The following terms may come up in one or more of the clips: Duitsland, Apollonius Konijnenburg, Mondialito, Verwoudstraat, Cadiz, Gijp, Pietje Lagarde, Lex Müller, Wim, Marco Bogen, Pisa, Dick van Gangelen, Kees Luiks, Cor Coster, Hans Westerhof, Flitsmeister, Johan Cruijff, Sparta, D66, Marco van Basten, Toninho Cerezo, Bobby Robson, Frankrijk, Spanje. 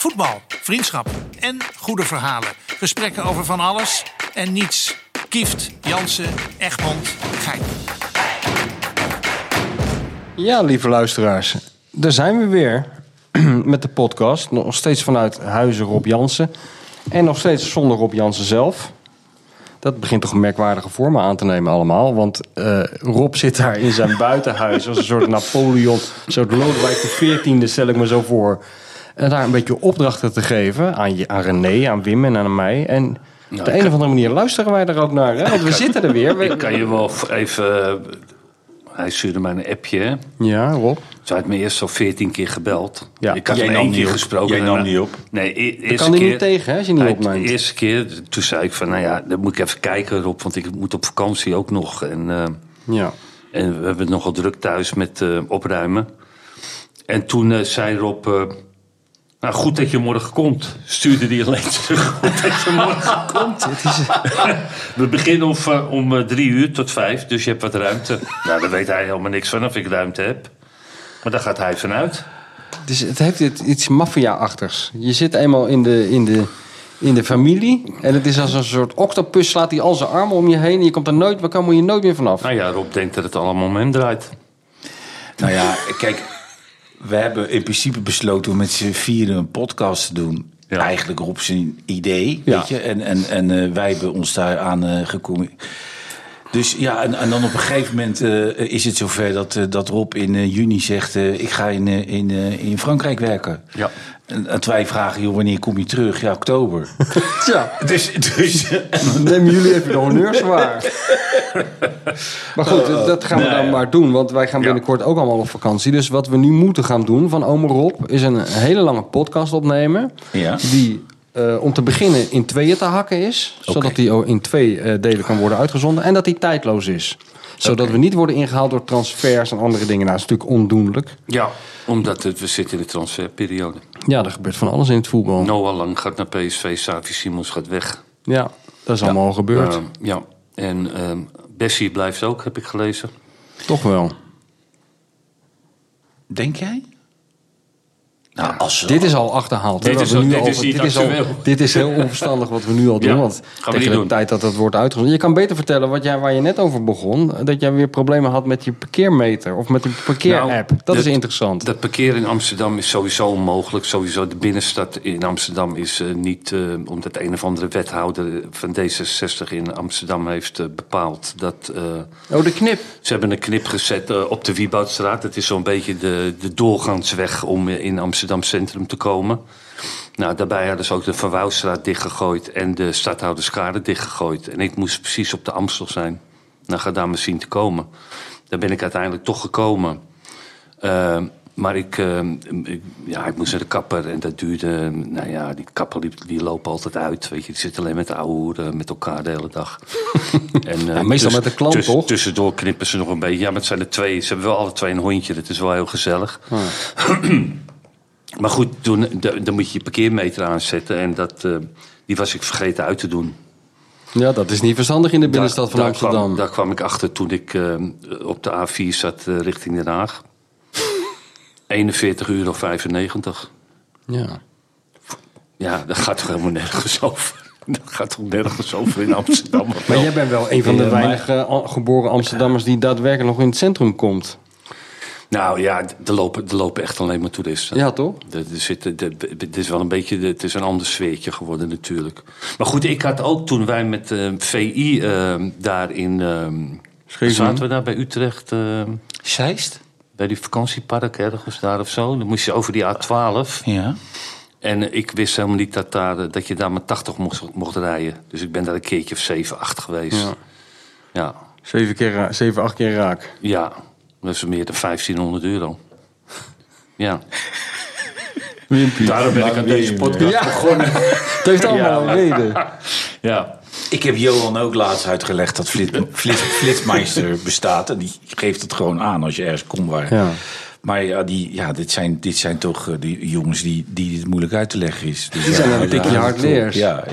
Voetbal, vriendschap en goede verhalen. Gesprekken over van alles en niets. Kieft, Jansen, Egmond, Gijp. Ja, lieve luisteraars. Daar zijn we weer met de podcast. Nog steeds vanuit huizen Rob Jansen. En nog steeds zonder Rob Jansen zelf. Dat begint toch een merkwaardige vormen aan te nemen allemaal. Want Rob zit daar in zijn buitenhuis als een soort Napoleon. Zo'n Lodewijk XIV stel ik me zo voor. En daar een beetje opdrachten te geven aan René, aan Wim en aan mij. En nou, op de een of andere manier luisteren wij er ook naar. Hè? Want we zitten er weer. Ik kan je wel even... Hij stuurde mij een appje. Ja, Rob. Ze had me eerst al 14 keer gebeld. Ja. Ik had hem 1 keer gesproken. Jij nam niet op. Nee, eerste kan keer, niet tegen hè, als je niet opneemt. De eerste keer, toen zei ik van, nou ja, dan moet ik even kijken, Rob. Want ik moet op vakantie ook nog. En we hebben het nogal druk thuis met opruimen. En toen zei Rob... Nou, goed dat je morgen komt. Stuurde die alleen terug. Goed dat je morgen komt. We beginnen om 3 uur tot 5. Dus je hebt wat ruimte. Nou, daar weet hij helemaal niks van of ik ruimte heb. Maar daar gaat hij vanuit. Dus het heeft iets maffia-achtigs. Je zit eenmaal in de familie. En het is als een soort octopus. Slaat hij al zijn armen om je heen. En je komt er nooit, waar kan je nooit meer vanaf? Nou ja, Rob denkt dat het allemaal om hem draait. Nou ja, kijk... We hebben in principe besloten om met z'n vieren een podcast te doen. Ja. Eigenlijk Rob zijn idee, weet je. En wij hebben ons daar aan gekomen. Dus ja, en dan op een gegeven moment is het zover dat Rob in juni zegt... ik ga in Frankrijk werken. Ja. En wij vragen, joh, wanneer kom je terug? Ja, oktober. Ja. Dus nemen jullie even de honneurs waar. Maar goed, dat gaan we dan maar doen. Want wij gaan binnenkort ook allemaal op vakantie. Dus wat we nu moeten gaan doen van Ome Rob... is een hele lange podcast opnemen. Ja. Die... om te beginnen in tweeën te hakken is. Okay. Zodat die in 2 delen kan worden uitgezonden. En dat die tijdloos is. Zodat we niet worden ingehaald door transfers en andere dingen. Nou, dat is natuurlijk ondoenlijk. Ja, omdat we zitten in de transferperiode. Ja, er gebeurt van alles in het voetbal. Noah Lang gaat naar PSV, Santi Simons gaat weg. Ja, dat is allemaal al gebeurd. En Bessie blijft ook, heb ik gelezen. Toch wel. Denk jij? Nou, dit is al achterhaald. Dit is heel onverstandig wat we nu al doen. Want tegen de tijd dat wordt uitgezonden. Je kan beter vertellen waar je net over begon. Dat jij weer problemen had met je parkeermeter. Of met de parkeerapp. Dat is interessant. Dat parkeren in Amsterdam is sowieso onmogelijk. Sowieso de binnenstad in Amsterdam is niet... omdat een of andere wethouder van D66 in Amsterdam heeft bepaald. Dat, de knip. Ze hebben een knip gezet op de Wieboudstraat. Dat is zo'n beetje de doorgangsweg om in Amsterdam Centrum te komen. Nou, daarbij hadden ze ook de Verwoudstraat dichtgegooid en de Stadhouderskade dichtgegooid. En ik moest precies op de Amstel zijn. Nou, ga daar maar zien te komen. Daar ben ik uiteindelijk toch gekomen. Maar ik moest naar de kapper en dat duurde... Nou ja, die kapper die lopen altijd uit, weet je. Die zitten alleen met de oude hoeren, met elkaar de hele dag. Meestal met de klant, toch? Tussendoor knippen ze nog een beetje. Ja, maar het zijn er 2. Ze hebben wel alle 2 een hondje. Dat is wel heel gezellig. Oh. Maar goed, dan moet je je parkeermeter aanzetten. En die was ik vergeten uit te doen. Ja, dat is niet verstandig in de binnenstad van Amsterdam. Daar kwam ik achter toen ik op de A4 zat richting Den Haag. €41,95. Ja. Ja, dat gaat toch helemaal nergens over. Dat gaat toch nergens over in Amsterdam. Maar jij bent wel een van de weinige geboren Amsterdammers... die daadwerkelijk nog in het centrum komt. Nou ja, er lopen echt alleen maar toeristen. Ja, toch? Het is wel een beetje... Het is een ander sfeertje geworden natuurlijk. Maar goed, ik had ook toen wij met VI daar in... zaten we daar bij Utrecht? Zeist? Bij die vakantiepark ergens daar of zo. Dan moest je over die A12. Ja. En ik wist helemaal niet dat je daar met 80 mocht rijden. Dus ik ben daar een keertje of 7, 8 geweest. Ja. 7, 8 keer raak. Ja. Dat is meer dan €1500. Ja. Wimpie. Daarom ben ik aan deze podcast begonnen. Het heeft allemaal een reden. Ja. Ik heb Johan ook laatst uitgelegd dat Flitsmeister bestaat. En die geeft het gewoon aan als je ergens kom waar. Ja. Maar ja, dit zijn toch die jongens die dit moeilijk uit te leggen is. Dus die zijn een tikje hardleers. Ja.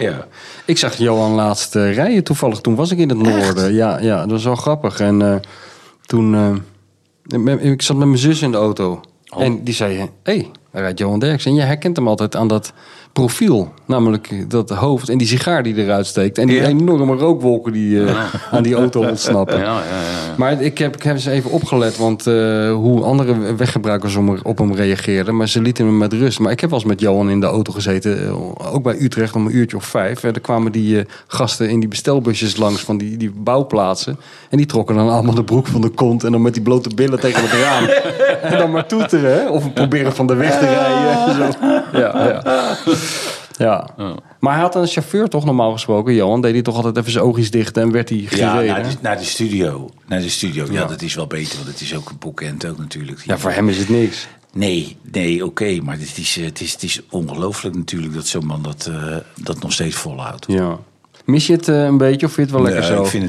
Ik zag Johan laatst rijden toevallig. Toen was ik in het noorden. Ja, dat was wel grappig. En... Toen, ik zat met mijn zus in de auto. Oh. En die zei, hé, Daar rijdt Johan Derks. En je herkent hem altijd aan dat profiel. Namelijk dat hoofd en die sigaar die eruit steekt. En die enorme rookwolken die aan die auto ontsnappen. Ja. Maar ik heb eens even opgelet. Want hoe andere weggebruikers op hem reageerden. Maar ze lieten hem met rust. Maar ik heb wel eens met Johan in de auto gezeten. Ook bij Utrecht om 5:00. Daar kwamen die gasten in die bestelbusjes langs van die bouwplaatsen. En die trokken dan allemaal de broek van de kont. En dan met die blote billen tegen het raam. En dan maar toeteren. Hè? Of proberen van de weg te rijden. Zo. Ja. Maar hij had een chauffeur toch normaal gesproken, Johan? Deed hij toch altijd even zijn oogjes dicht en werd hij gereden? Ja, naar de studio. Ja, dat is wel beter, want het is ook een boekend ook natuurlijk. Ja, voor hem is het niks. Nee, oké. Maar het is ongelooflijk natuurlijk dat zo'n man dat nog steeds volhoudt. Ja. Mis je het een beetje of vind je het wel lekker zo? Ik vind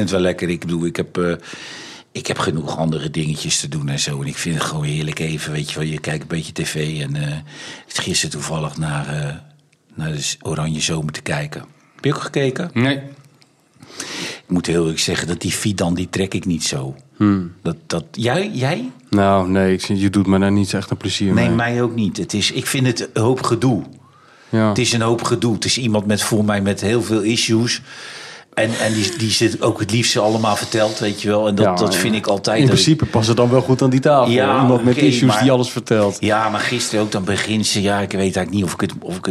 het lekker. Ik bedoel, ik heb genoeg andere dingetjes te doen en zo. En ik vind het gewoon heerlijk even, weet je wel. Je kijkt een beetje tv en gisteren toevallig naar de Oranje Zomer te kijken. Heb je ook gekeken? Nee. Ik moet heel eerlijk zeggen dat die Fidan, die trek ik niet zo. Jij? Nou, nee, je doet me daar niet echt een plezier mee. Nee, mij ook niet. Ik vind het een hoop gedoe. Ja. Het is een hoop gedoe. Het is iemand met heel veel issues. En die zit ook het liefst allemaal verteld, weet je wel. En dat vind ik altijd... In principe past het dan wel goed aan die tafel. Ja, iemand met issues die alles vertelt. Ja, maar gisteren ook dan begint ze... Ja, ik weet eigenlijk niet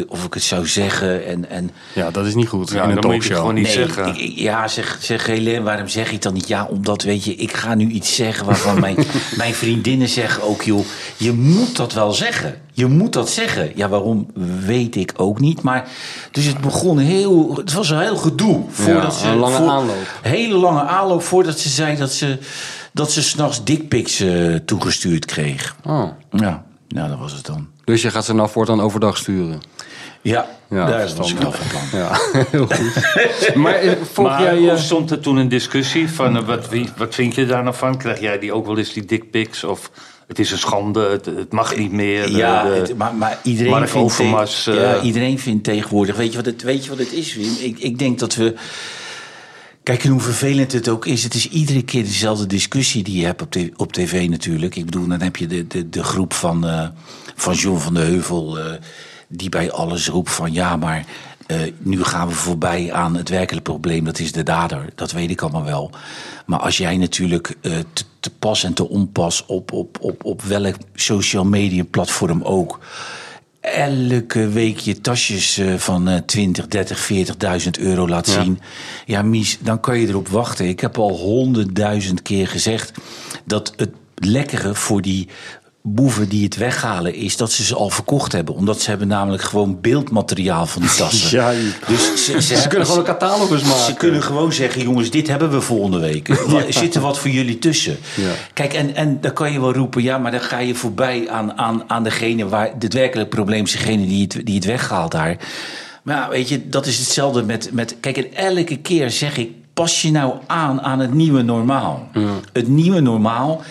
of ik het zou zeggen. Ja, dat is niet goed. Ja, in een talkshow. Moet je het gewoon niet zeggen. Zeg Helen, waarom zeg ik dan niet? Ja, omdat, weet je, ik ga nu iets zeggen waarvan mijn vriendinnen zeggen ook... joh, je moet dat wel zeggen. Je moet dat zeggen. Ja, waarom weet ik ook niet. Maar dus het begon heel... Het was een heel gedoe voordat ze... hele lange aanloop voordat ze zei dat ze 's nachts dickpics toegestuurd kreeg. Oh. Ja, nou dat was het dan. Dus je gaat ze nou voortaan overdag sturen? Ja, daar is het wel van plan. Ja, heel goed. Maar stond er toen een discussie van wat vind je daar nou van? Krijg jij die ook wel eens, die dickpics of... Het is een schande, het mag niet meer. Maar iedereen vindt tegenwoordig... Weet je wat het is, Wim? Ik denk dat we... Kijk, en hoe vervelend het ook is. Het is iedere keer dezelfde discussie die je hebt op tv natuurlijk. Ik bedoel, dan heb je de groep van John van de Heuvel... die bij alles roept van ja, maar... nu gaan we voorbij aan het werkelijke probleem. Dat is de dader. Dat weet ik allemaal wel. Maar als jij natuurlijk te pas en te onpas op welk social media platform ook... elke week je tasjes van 20, 30, 40.000 euro laat zien... ja, mies, dan kan je erop wachten. Ik heb al 100.000 keer gezegd dat het lekkere voor die... boeven die het weghalen is dat ze al verkocht hebben. Omdat ze hebben namelijk gewoon beeldmateriaal van die tassen. Ja, dus ze kunnen gewoon een catalogus maken. Ze kunnen gewoon zeggen, jongens, dit hebben we volgende week. Zit er wat voor jullie tussen? Ja. Kijk, en dan kan je wel roepen... ja, maar dan ga je voorbij aan degene waar... het werkelijk probleem is, degene die het weghaalt daar. Maar ja, weet je, dat is hetzelfde met... Kijk, en elke keer zeg ik... pas je nou aan het nieuwe normaal. Ja. Het nieuwe normaal...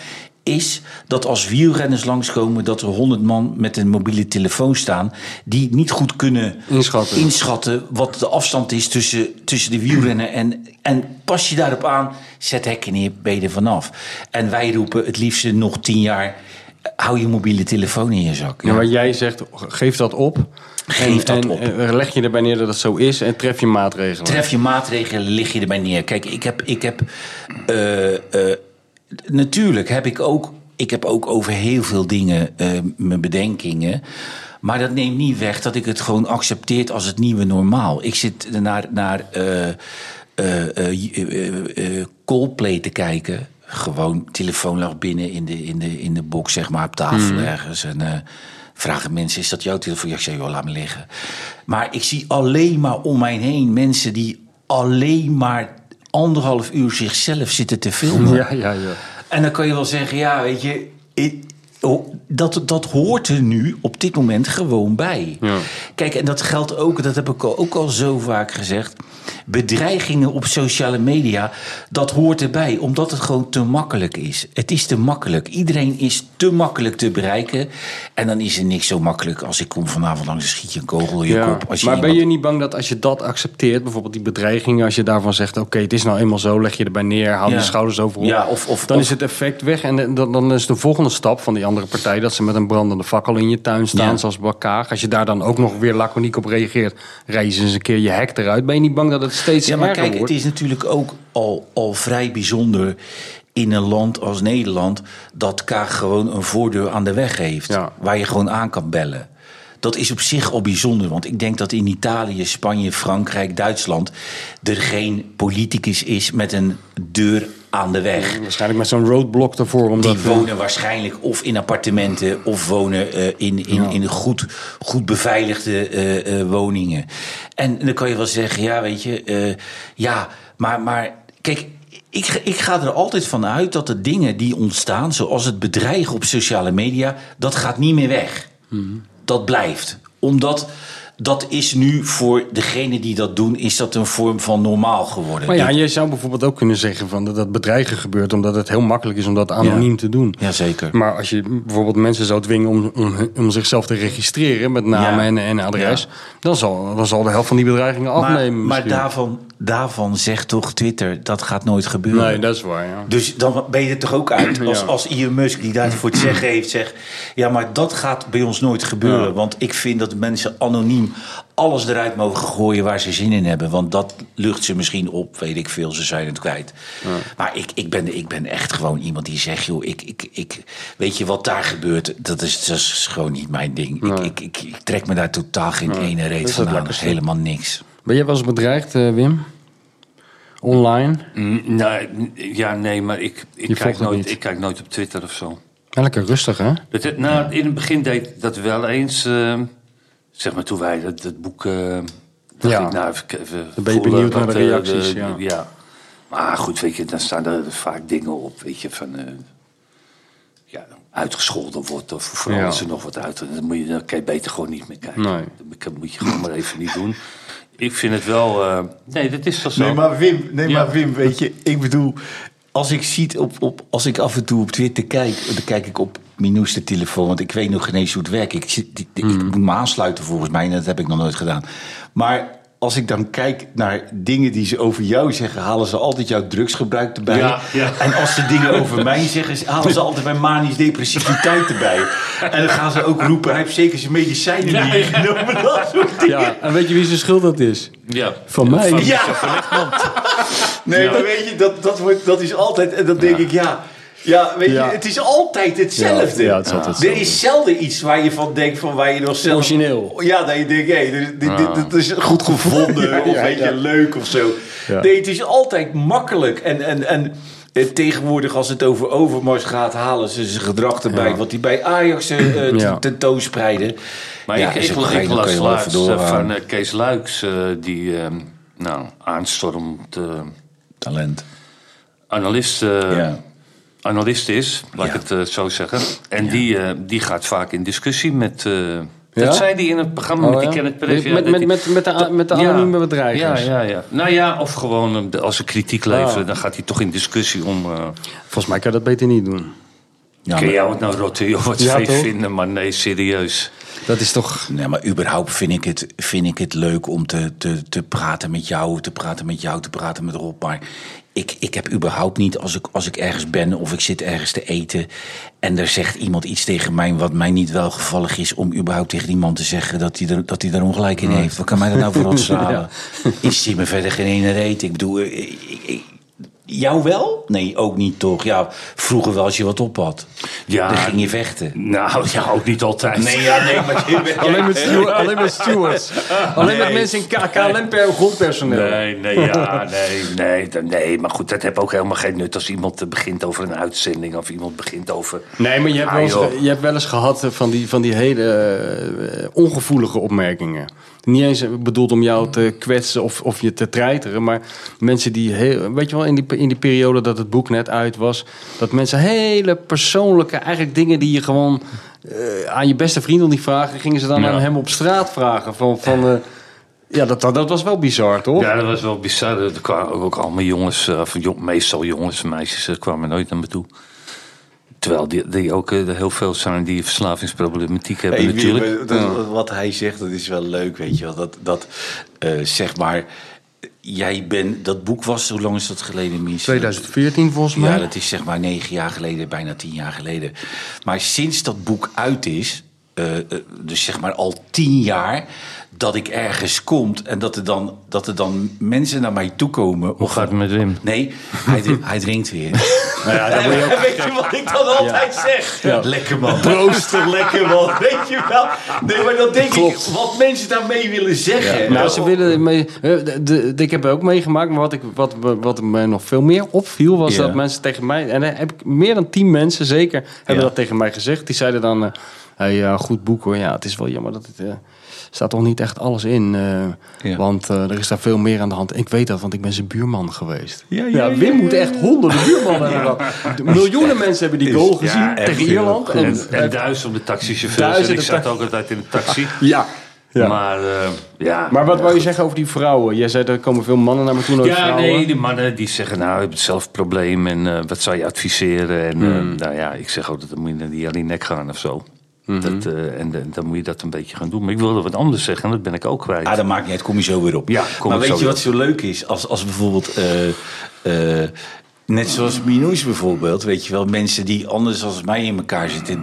is dat als wielrenners langskomen... dat er 100 man met een mobiele telefoon staan... die niet goed kunnen inschatten wat de afstand is tussen de wielrenner... en pas je daarop aan, zet hekken neer, ben je er vanaf. En wij roepen het liefst nog 10 jaar... hou je mobiele telefoon in je zak. Ja, maar jij zegt, geef dat op... En leg je erbij neer dat het zo is en tref je maatregelen. Tref je maatregelen, lig je erbij neer. Kijk, ik heb natuurlijk heb ik ook over heel veel dingen mijn bedenkingen. Maar dat neemt niet weg dat ik het gewoon accepteer als het nieuwe normaal. Ik zit naar Coldplay te kijken. Gewoon, telefoon lag binnen in de box, zeg maar, op tafel ergens. En vragen mensen, is dat jouw telefoon? Ja, ik zei, joh, laat me liggen. Maar ik zie alleen maar om mij heen mensen die alleen maar... 1,5 uur zichzelf zitten te filmen. Ja. En dan kan je wel zeggen, ja, weet je... Dat hoort er nu op dit moment gewoon bij. Ja. Kijk, en dat geldt ook, dat heb ik ook al zo vaak gezegd... bedreigingen op sociale media, dat hoort erbij. Omdat het gewoon te makkelijk is. Het is te makkelijk. Iedereen is te makkelijk te bereiken. En dan is er niks zo makkelijk als ik kom vanavond langs, schiet je een kogel in je kop. Als je maar ben je niet bang dat als je dat accepteert, bijvoorbeeld die bedreigingen, als je daarvan zegt, oké, het is nou eenmaal zo, leg je erbij neer, haal je schouders overhoor. Ja, dan is het effect weg. En dan is de volgende stap van die andere partij dat ze met een brandende fakkel in je tuin staan, zoals Bakkaag. Als je daar dan ook nog weer laconiek op reageert, reizen ze eens een keer je hek eruit. Ben je niet bang dat het steeds erger wordt? Ja, maar kijk, het is natuurlijk ook al vrij bijzonder in een land als Nederland dat Kaag gewoon een voordeur aan de weg heeft, waar je gewoon aan kan bellen. Dat is op zich al bijzonder, want ik denk dat in Italië, Spanje, Frankrijk, Duitsland er geen politicus is met een deur aan de weg. Waarschijnlijk met zo'n roadblock ervoor. Die wonen waarschijnlijk of in appartementen of wonen in goed beveiligde woningen. En dan kan je wel zeggen, maar kijk, ik ga er altijd van uit dat de dingen die ontstaan, zoals het bedreigen op sociale media, dat gaat niet meer weg. Dat blijft. Omdat dat is nu voor degene die dat doen, is dat een vorm van normaal geworden. Maar je zou bijvoorbeeld ook kunnen zeggen van dat bedreigen gebeurt omdat het heel makkelijk is om dat anoniem te doen. Jazeker. Maar als je bijvoorbeeld mensen zou dwingen om zichzelf te registreren met naam en adres, dan zal de helft van die bedreigingen afnemen. Maar daarvan zegt toch Twitter, dat gaat nooit gebeuren. Nee, dat is waar, Dus dan ben je er toch ook uit als Elon Musk die daarvoor het zeggen heeft, zegt, ja, maar dat gaat bij ons nooit gebeuren. Want ik vind dat mensen anoniem alles eruit mogen gooien waar ze zin in hebben. Want dat lucht ze misschien op, weet ik veel, ze zijn het kwijt. Ja. Maar ik ben echt gewoon iemand die zegt, joh, weet je wat daar gebeurt? Dat is gewoon niet mijn ding. Ja. Ik trek me daar totaal geen ene reet van aan. Dat is helemaal niks. Ben jij wel eens bedreigd, Wim? Online? Maar ik kijk nooit op Twitter of zo. Lekker rustig, hè? In het begin deed ik dat wel eens. Zeg maar, toen wij dat boek... Dan ben je benieuwd naar de reacties, Maar goed, weet je, dan staan er vaak dingen op, weet je, van... uitgescholden wordt of vooral als er nog wat uit... Dan kan je beter gewoon niet meer kijken. Nee. Dat moet je gewoon maar even niet doen. Ik vind het wel... nee, dat is wel zo. Nee, maar Wim, weet je, ik bedoel... Als ik af en toe op Twitter kijk, dan kijk ik op mijn nieuwste telefoon, want ik weet nog geen eens hoe het werkt. Ik moet me aansluiten volgens mij, en dat heb ik nog nooit gedaan. Maar als ik dan kijk naar dingen die ze over jou zeggen, halen ze altijd jouw drugsgebruik erbij. Ja. En als ze dingen over mij zeggen, halen ze altijd mijn manisch depressiviteit erbij. En dan gaan ze ook roepen, hij heeft zeker zijn medicijnen niet genomen. Dat soort dingen. Ja, en weet je wie zijn schuld dat is? Ja. Van mij. Van Egmond. Nee, maar weet je, dat is altijd... En dan denk ik, het is altijd hetzelfde. Ja, het is altijd hetzelfde. Er is zelden iets waar je van denkt, van waar je nog zelf... Origineel. Ja, dat je denkt, dit is goed gevonden of weet je, leuk of zo. Ja. Nee, het is altijd makkelijk. En tegenwoordig, als het over Overmars gaat, halen ze zijn gedrag erbij. Ja. Wat die bij Ajax tentoonspreiden. Maar ik las laatst van Kees Luiks, die... aanstormend talent. Analist is, laat ik het zo zeggen. En die gaat vaak in discussie met... Dat zei die in het programma met die Kenneth Perez. Met de anonieme bedreigers. Ja. Nou ja, of gewoon als ze kritiek leveren... Dan gaat hij toch in discussie om... Volgens mij kan je dat beter niet doen. Ja, kun jij het nou rotten of wat vinden? Maar nee, serieus. Dat is toch... Nee, maar überhaupt vind ik het leuk om te praten met jou... te praten met Rob. Maar ik heb überhaupt niet, als ik ergens ben of ik zit ergens te eten... en er zegt iemand iets tegen mij wat mij niet welgevallig is... om überhaupt tegen die man te zeggen dat hij daar ongelijk in heeft. Wat kan mij dat nou voor ontstralen? Ik zie me verder geen ene reet. Ik bedoel... Jou wel? Nee, ook niet toch? Ja, vroeger wel als je wat op had. Ja. Dan ging je vechten. Nou, ja, ook niet altijd. Nee, maar... Alleen met stewards. Alleen met mensen in KLM grondpersoneel. Nee, maar goed, dat heeft ook helemaal geen nut... als iemand begint over een uitzending of iemand begint over... Nee, maar je hebt wel eens gehad van die hele ongevoelige opmerkingen. Niet eens bedoeld om jou te kwetsen of je te treiteren... maar mensen die heel... Weet je wel, in die periode dat het boek net uit was... dat mensen hele persoonlijke eigenlijk dingen die je gewoon... aan je beste vriend om die vragen... gingen ze dan aan hem op straat vragen. Van Ja, dat was wel bizar, toch? Ja, dat was wel bizar. Er kwamen ook allemaal jongens, meestal jongens en meisjes, kwamen nooit naar me toe. Terwijl die ook heel veel zijn die verslavingsproblematiek hebben, natuurlijk. Wat hij zegt, dat is wel leuk, weet je wel. Dat zeg maar... Jij bent... Dat boek was... Hoe lang is dat geleden, Mies? 2014 volgens mij. Ja, dat is zeg maar 9 jaar geleden, bijna 10 jaar geleden. Maar sinds dat boek uit is... dus zeg maar al 10 jaar... dat ik ergens kom en dat er dan mensen naar mij toekomen. Hoe gaat het met Wim? Nee, hij drinkt weer. Nou ja, dan je ook... Weet je wat ik dan altijd zeg? Ja. Lekker man. Proosten, lekker man. Weet je wel? Nee, maar dan denk Klopt. Ik wat mensen daarmee willen zeggen. Ja. Nou, ze willen... Ik heb het ook meegemaakt, maar wat me nog veel meer opviel... was dat mensen tegen mij... En heb ik meer dan 10 mensen zeker hebben dat tegen mij gezegd. Die zeiden dan... goed boek hoor. Ja, het is wel jammer dat het... staat toch niet echt alles in. Want er is daar veel meer aan de hand. Ik weet dat, want ik ben zijn buurman geweest. Ja, Wim moet echt honderden buurmannen hebben. Miljoenen mensen hebben die goal gezien tegen Ierland. En duizenden taxichauffeurs. En ik zat ook altijd in de taxi. Ja. Maar wat wou je zeggen over die vrouwen? Jij zei, er komen veel mannen naar me toe. Nee, die mannen die zeggen, nou, je hebt hetzelfde probleem. En wat zou je adviseren? En nou ja, ik zeg altijd, dan moet je naar die nek gaan of zo. Mm-hmm. En dan moet je dat een beetje gaan doen. Maar ik wilde wat anders zeggen en dat ben ik ook kwijt. Ah, dat maakt niet uit, kom je zo weer op. Ja, maar weet je wat zo leuk is? Als bijvoorbeeld... net zoals Minoes bijvoorbeeld, weet je wel. Mensen die anders dan mij in elkaar zitten...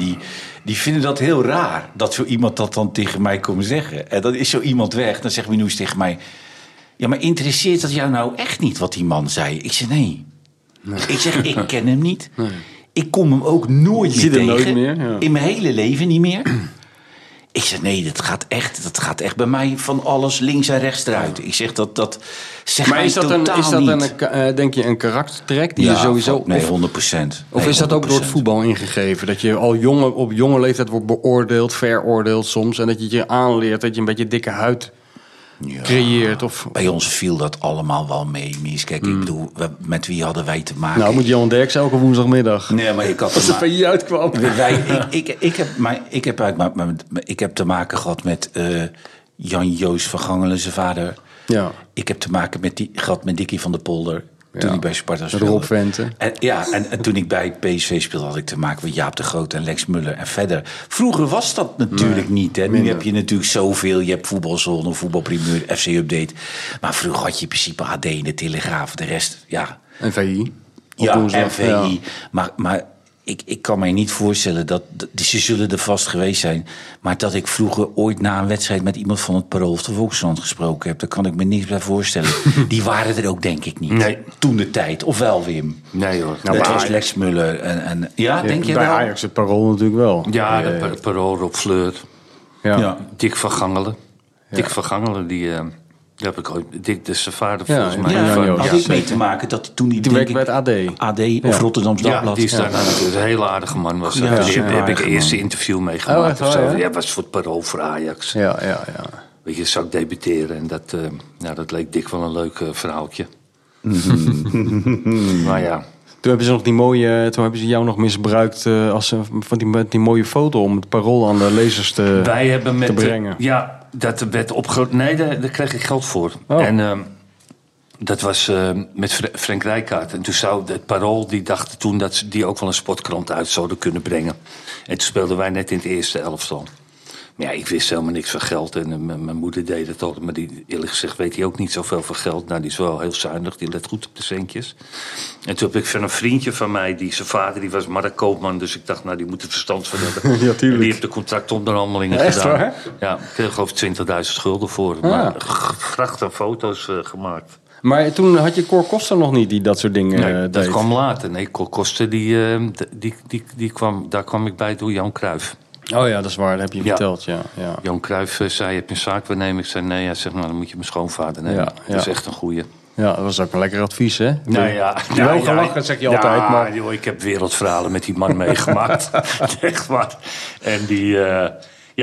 Die vinden dat heel raar. Dat zo iemand dat dan tegen mij komt zeggen. En dan is zo iemand weg. Dan zegt Minoes tegen mij... Ja, maar interesseert dat jou nou echt niet wat die man zei? Ik zeg nee. Ik zeg, ik ken hem niet. Nee. Ik kom hem ook nooit meer tegen. Nooit meer, in mijn hele leven niet meer. Ik zeg, nee, dat gaat echt bij mij van alles links en rechts eruit. Ik zeg, dat zeg maar is dat totaal niet. Denk je, een karaktertrek die je sowieso... Nee, 100%. Of is dat ook door het voetbal ingegeven? Dat je al op jonge leeftijd wordt beoordeeld, veroordeeld soms... en dat je je aanleert dat je een beetje dikke huid... creëert of... Bij ons viel dat allemaal wel mee, Mies. Kijk, ik bedoel, met wie hadden wij te maken? Nou, moet Johan Derks elke woensdagmiddag. Nee, maar ik had... Als het van je uitkwam. Ik heb te maken gehad met Jan-Joos van Gangelen, zijn vader. Ja. Ik heb te maken met Dickie van der Polder. Toen ik bij Sparta speelde. Rob Venten. En toen ik bij PSV speelde, had ik te maken met Jaap de Groot en Lex Müller en verder. Vroeger was dat natuurlijk niet. Hè. Nu heb je natuurlijk zoveel. Je hebt Voetbalzone, Voetbalprimeur, FC Update. Maar vroeger had je in principe AD, de Telegraaf, de rest. Ja. En VI. Ja, en VI. Ja. Maar ik kan mij niet voorstellen dat... Ze zullen er vast geweest zijn. Maar dat ik vroeger ooit na een wedstrijd... met iemand van het Parool of de Volkskrant gesproken heb... daar kan ik me niks bij voorstellen. Die waren er ook denk ik niet. Nee. Toen de tijd. Of wel, Wim? Nee hoor. Nou, dat was Lex Müller. Ja, denk je bij wel? Bij Ajax het Parool natuurlijk wel. Ja, het Parool, Rob Fleur. Ja. Dick van Gangelen. Ja. Dick van Gangelen, die... heb ik ooit. Dick de Savaarde volgens mij. Ja, had ik mee te maken dat toen die werkte bij het AD of Rotterdams Dagblad. Die is daar een hele aardige man was. Ja, daar heb ik eerste interview mee gemaakt. Ja, was voor het Parool voor Ajax. Ja. Weet je, zou ik debuteren en dat leek Dick wel een leuk verhaaltje. Maar ja. Toen hebben ze jou nog misbruikt als van die mooie foto om het Parool aan de lezers te brengen. Dat werd opgehouden. Nee, daar kreeg ik geld voor. Oh. En dat was met Frank Rijkaard. En toen zou het Parool, die dachten toen dat ze die ook wel een sportkrant uit zouden kunnen brengen. En toen speelden wij net in het eerste elftal. Maar ja, ik wist helemaal niks van geld. En mijn moeder deed het altijd. Maar die, eerlijk gezegd, weet hij ook niet zoveel van geld. Nou, die is wel heel zuinig. Die let goed op de centjes. En toen heb ik van een vriendje van mij, zijn vader, die was Mark Koopman. Dus ik dacht, nou, die moet er verstand van hebben. Ja, tuurlijk. En die heeft de contractonderhandelingen gedaan. Waar? Ja, ik kreeg geloof 20.000 gulden voor. Maar grachten foto's gemaakt. Maar toen had je Cor Coster nog niet, die dat soort dingen deed? Dat kwam later. Nee, Cor Coster, daar kwam ik bij door Johan Cruijff. Oh ja, dat is waar, dat heb je verteld, ja. Johan Cruijff zei, heb je een zaakwaarnemer? Ik zei, nee, hij zegt, nou, dan moet je mijn schoonvader nemen. Ja. Dat is echt een goeie. Ja, dat was ook een lekker advies, hè? Wel gelachen, zeg je altijd, maar... Joh, ik heb wereldverhalen met die man meegemaakt. Echt waar. En die...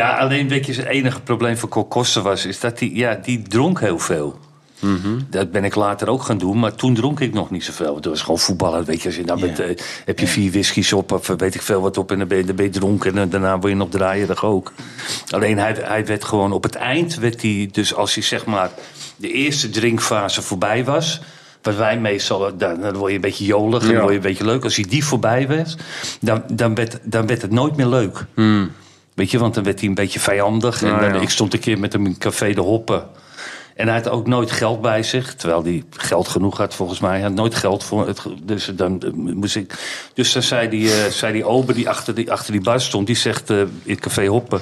alleen, weet je, het enige probleem van Cor Coster was... is dat die dronk heel veel. Mm-hmm. Dat ben ik later ook gaan doen, maar toen dronk ik nog niet zoveel. Want dat was gewoon voetballen, weet je. Als je nou heb je 4 whiskies op of weet ik veel wat op en dan ben je dronken. En daarna word je nog draaierig ook. Alleen hij werd gewoon op het eind, dus als hij zeg maar de eerste drinkfase voorbij was... Wat wij meestal, dan word je een beetje jolig en word je een beetje leuk. Als hij die voorbij was, dan werd het nooit meer leuk. Mm. Weet je, want dan werd hij een beetje vijandig. Nou, en ik stond een keer met hem in een café te hoppen. En hij had ook nooit geld bij zich. Terwijl hij geld genoeg had, volgens mij. Hij had nooit geld voor het. Dus dan moest ik. Dus dan zei die ober die achter die bar stond. Die zegt in het café hoppen.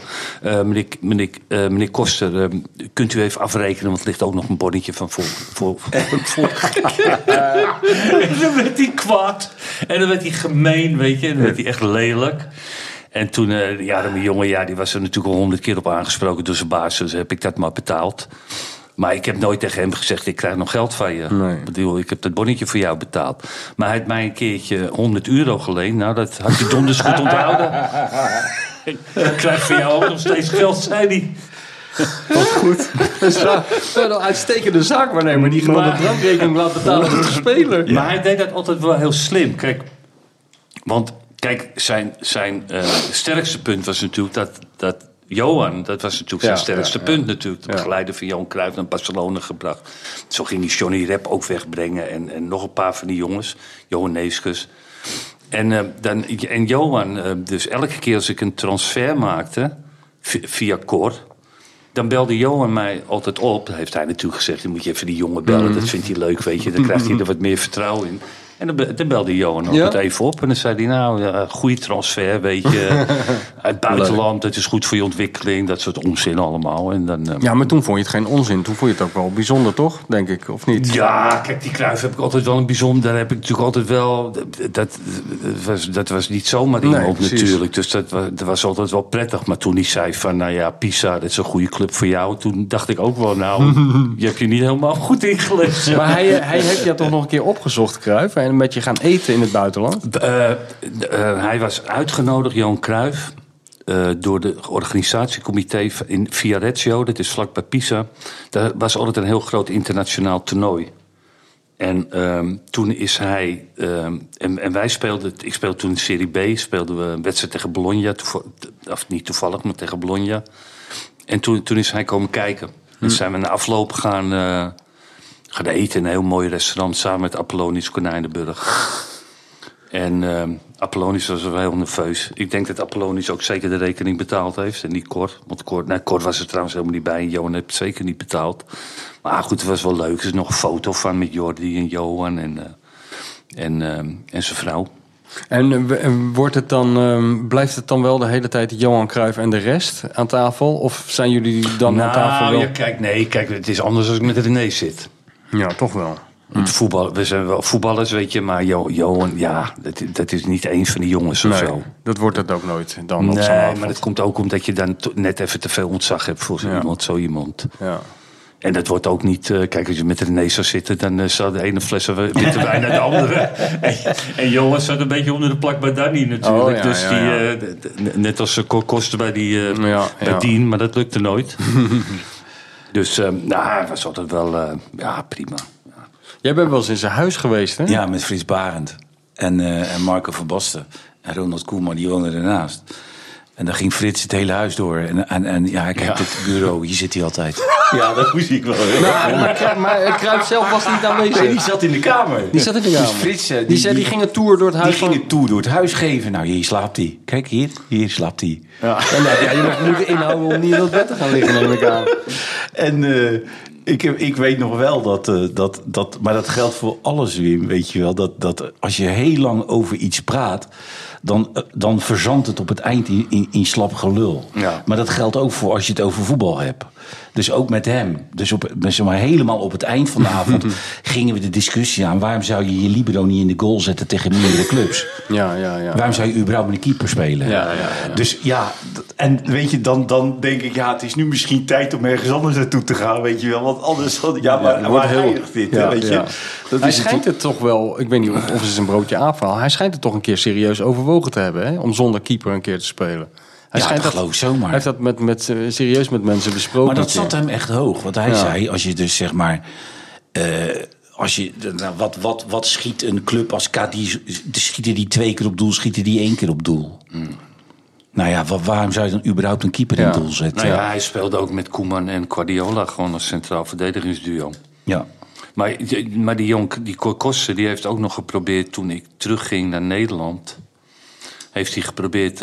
Meneer Coster, kunt u even afrekenen? Want er ligt ook nog een bonnetje van voor. En dan werd hij kwaad. En dan werd hij gemeen, weet je. En dan werd hij echt lelijk. En toen, mijn jongen, die was er natuurlijk al 100 keer op aangesproken door zijn baas. Dus heb ik dat maar betaald. Maar ik heb nooit tegen hem gezegd, ik krijg nog geld van je. Nee. Ik bedoel, ik heb dat bonnetje voor jou betaald. Maar hij had mij een keertje €100 geleend. Nou, dat had je donders goed onthouden. Ik krijg van jou ook nog steeds geld, zei hij. Wat goed. Dat is een uitstekende zaakwaarnemer die gewoon de brandrekening laat betalen voor de speler. Ja. Maar hij deed dat altijd wel heel slim. Kijk, zijn sterkste punt was natuurlijk dat Johan, dat was natuurlijk zijn sterkste punt natuurlijk. De begeleider van Johan Cruijff naar Barcelona gebracht. Zo ging hij Johnny Rep ook wegbrengen en nog een paar van die jongens. Johan Neeskens. En Johan, dus elke keer als ik een transfer maakte via Cor... Dan belde Johan mij altijd op. Dat heeft hij natuurlijk gezegd, dan moet je even die jongen bellen. Mm-hmm. Dat vindt hij leuk, weet je. Dan krijgt hij er wat meer vertrouwen in. En dan belde Johan het even op. En dan zei hij, goede transfer, weet je. Uit buitenland, dat is goed voor je ontwikkeling. Dat soort onzin allemaal. En dan, maar toen vond je het geen onzin. Toen vond je het ook wel bijzonder, toch? Denk ik, of niet? Ja, kijk, die Cruijff heb ik altijd wel een bijzonder... Daar heb ik natuurlijk altijd wel... Dat was niet zomaar iemand natuurlijk. Dus dat was altijd wel prettig. Maar toen hij zei van, Pisa, dat is een goede club voor jou. Toen dacht ik ook wel, je hebt je niet helemaal goed ingelezen. Maar hij heeft je toch nog een keer opgezocht, Cruijff... En met je gaan eten in het buitenland? Hij was uitgenodigd, Johan Cruijff... door de organisatiecomité in Viareggio, dat is vlak bij Pisa. Daar was altijd een heel groot internationaal toernooi. En toen is hij... en wij speelden... Ik speelde toen in Serie B, speelden we een wedstrijd tegen Bologna. Of niet toevallig, maar tegen Bologna. En toen is hij komen kijken. En zijn we na afloop gaan... gaan eten in een heel mooi restaurant samen met Apollonius Konijnenburg. En Apollonius was wel heel nerveus. Ik denk dat Apollonius ook zeker de rekening betaald heeft. En niet Cor. Want Cor was er trouwens helemaal niet bij. En Johan heeft het zeker niet betaald. Maar goed, het was wel leuk. Er is nog een foto van met Jordi en Johan en zijn vrouw. En blijft het dan wel de hele tijd Johan Cruijff en de rest aan tafel? Of zijn jullie dan aan tafel wel... Kijk, het is anders als ik met René zit. Ja, toch wel. We zijn wel voetballers, weet je, maar Johan, dat is niet één van die jongens of zo. Dat wordt het ook nooit dan. Nee, maar dat komt ook omdat je dan net even te veel ontzag hebt voor zo iemand. Ja. En dat wordt ook niet... kijk, als je met René zou zitten... dan zou de ene fles witte wijn naar de andere. En Johan zat een beetje onder de plak bij Danny natuurlijk. Oh, ja, dus die, net als Cor Coster bij Dien. Maar dat lukte nooit. Dus hij was altijd wel prima. Ja. Jij bent wel eens in zijn huis geweest, hè? Ja, met Frits Barend. En Marco van Basten. En Ronald Koeman, die woonde ernaast. En dan ging Frits het hele huis door. En ik heb dit bureau, hier zit hij altijd. Ja, dat moest ik wel. Maar Cruijff zelf was niet aanwezig. Nee, die zat in de kamer. Dus Frits, die ging een tour door het huis. Die ging een tour door het huis geven. Nou, hier slaapt hij. Kijk, hier slaapt hij. Ja. Ja, je moet inhouden om niet in dat bed te gaan liggen in de kamer. En... Ik weet nog wel dat... Maar dat geldt voor alles, Wim, weet je wel. Dat als je heel lang over iets praat... dan verzandt het op het eind in slap gelul. Ja. Maar dat geldt ook voor als je het over voetbal hebt. Dus ook met hem. Dus helemaal op het eind van de avond... gingen we de discussie aan... waarom zou je libero niet in de goal zetten tegen meerdere clubs? Waarom zou je überhaupt met een keeper spelen? Dus en weet je, dan denk ik... het is nu misschien tijd om ergens anders naartoe te gaan, weet je wel. Want anders... maar heel heilig dit, weet je. Ja. Hij schijnt het toch wel... Ik weet niet of het is een broodje aanverhaal. Hij schijnt het toch een keer serieus overwogen te hebben... Hè? Om zonder keeper een keer te spelen. Dat geloof ik zomaar. Hij heeft dat serieus met mensen besproken. Maar dat zat hem echt hoog. Want hij zei, als je dus zeg maar... Als je, nou, wat schiet een club als Cadiz? Schieten die 2 keer op doel, schieten die 1 keer op doel? Mm. Nou ja, waarom zou je dan überhaupt een keeper in doel zetten? Nou ja, hij speelde ook met Koeman en Guardiola gewoon als centraal verdedigingsduo. Ja. Maar die Cor Coster, die heeft ook nog geprobeerd toen ik terugging naar Nederland. Heeft hij geprobeerd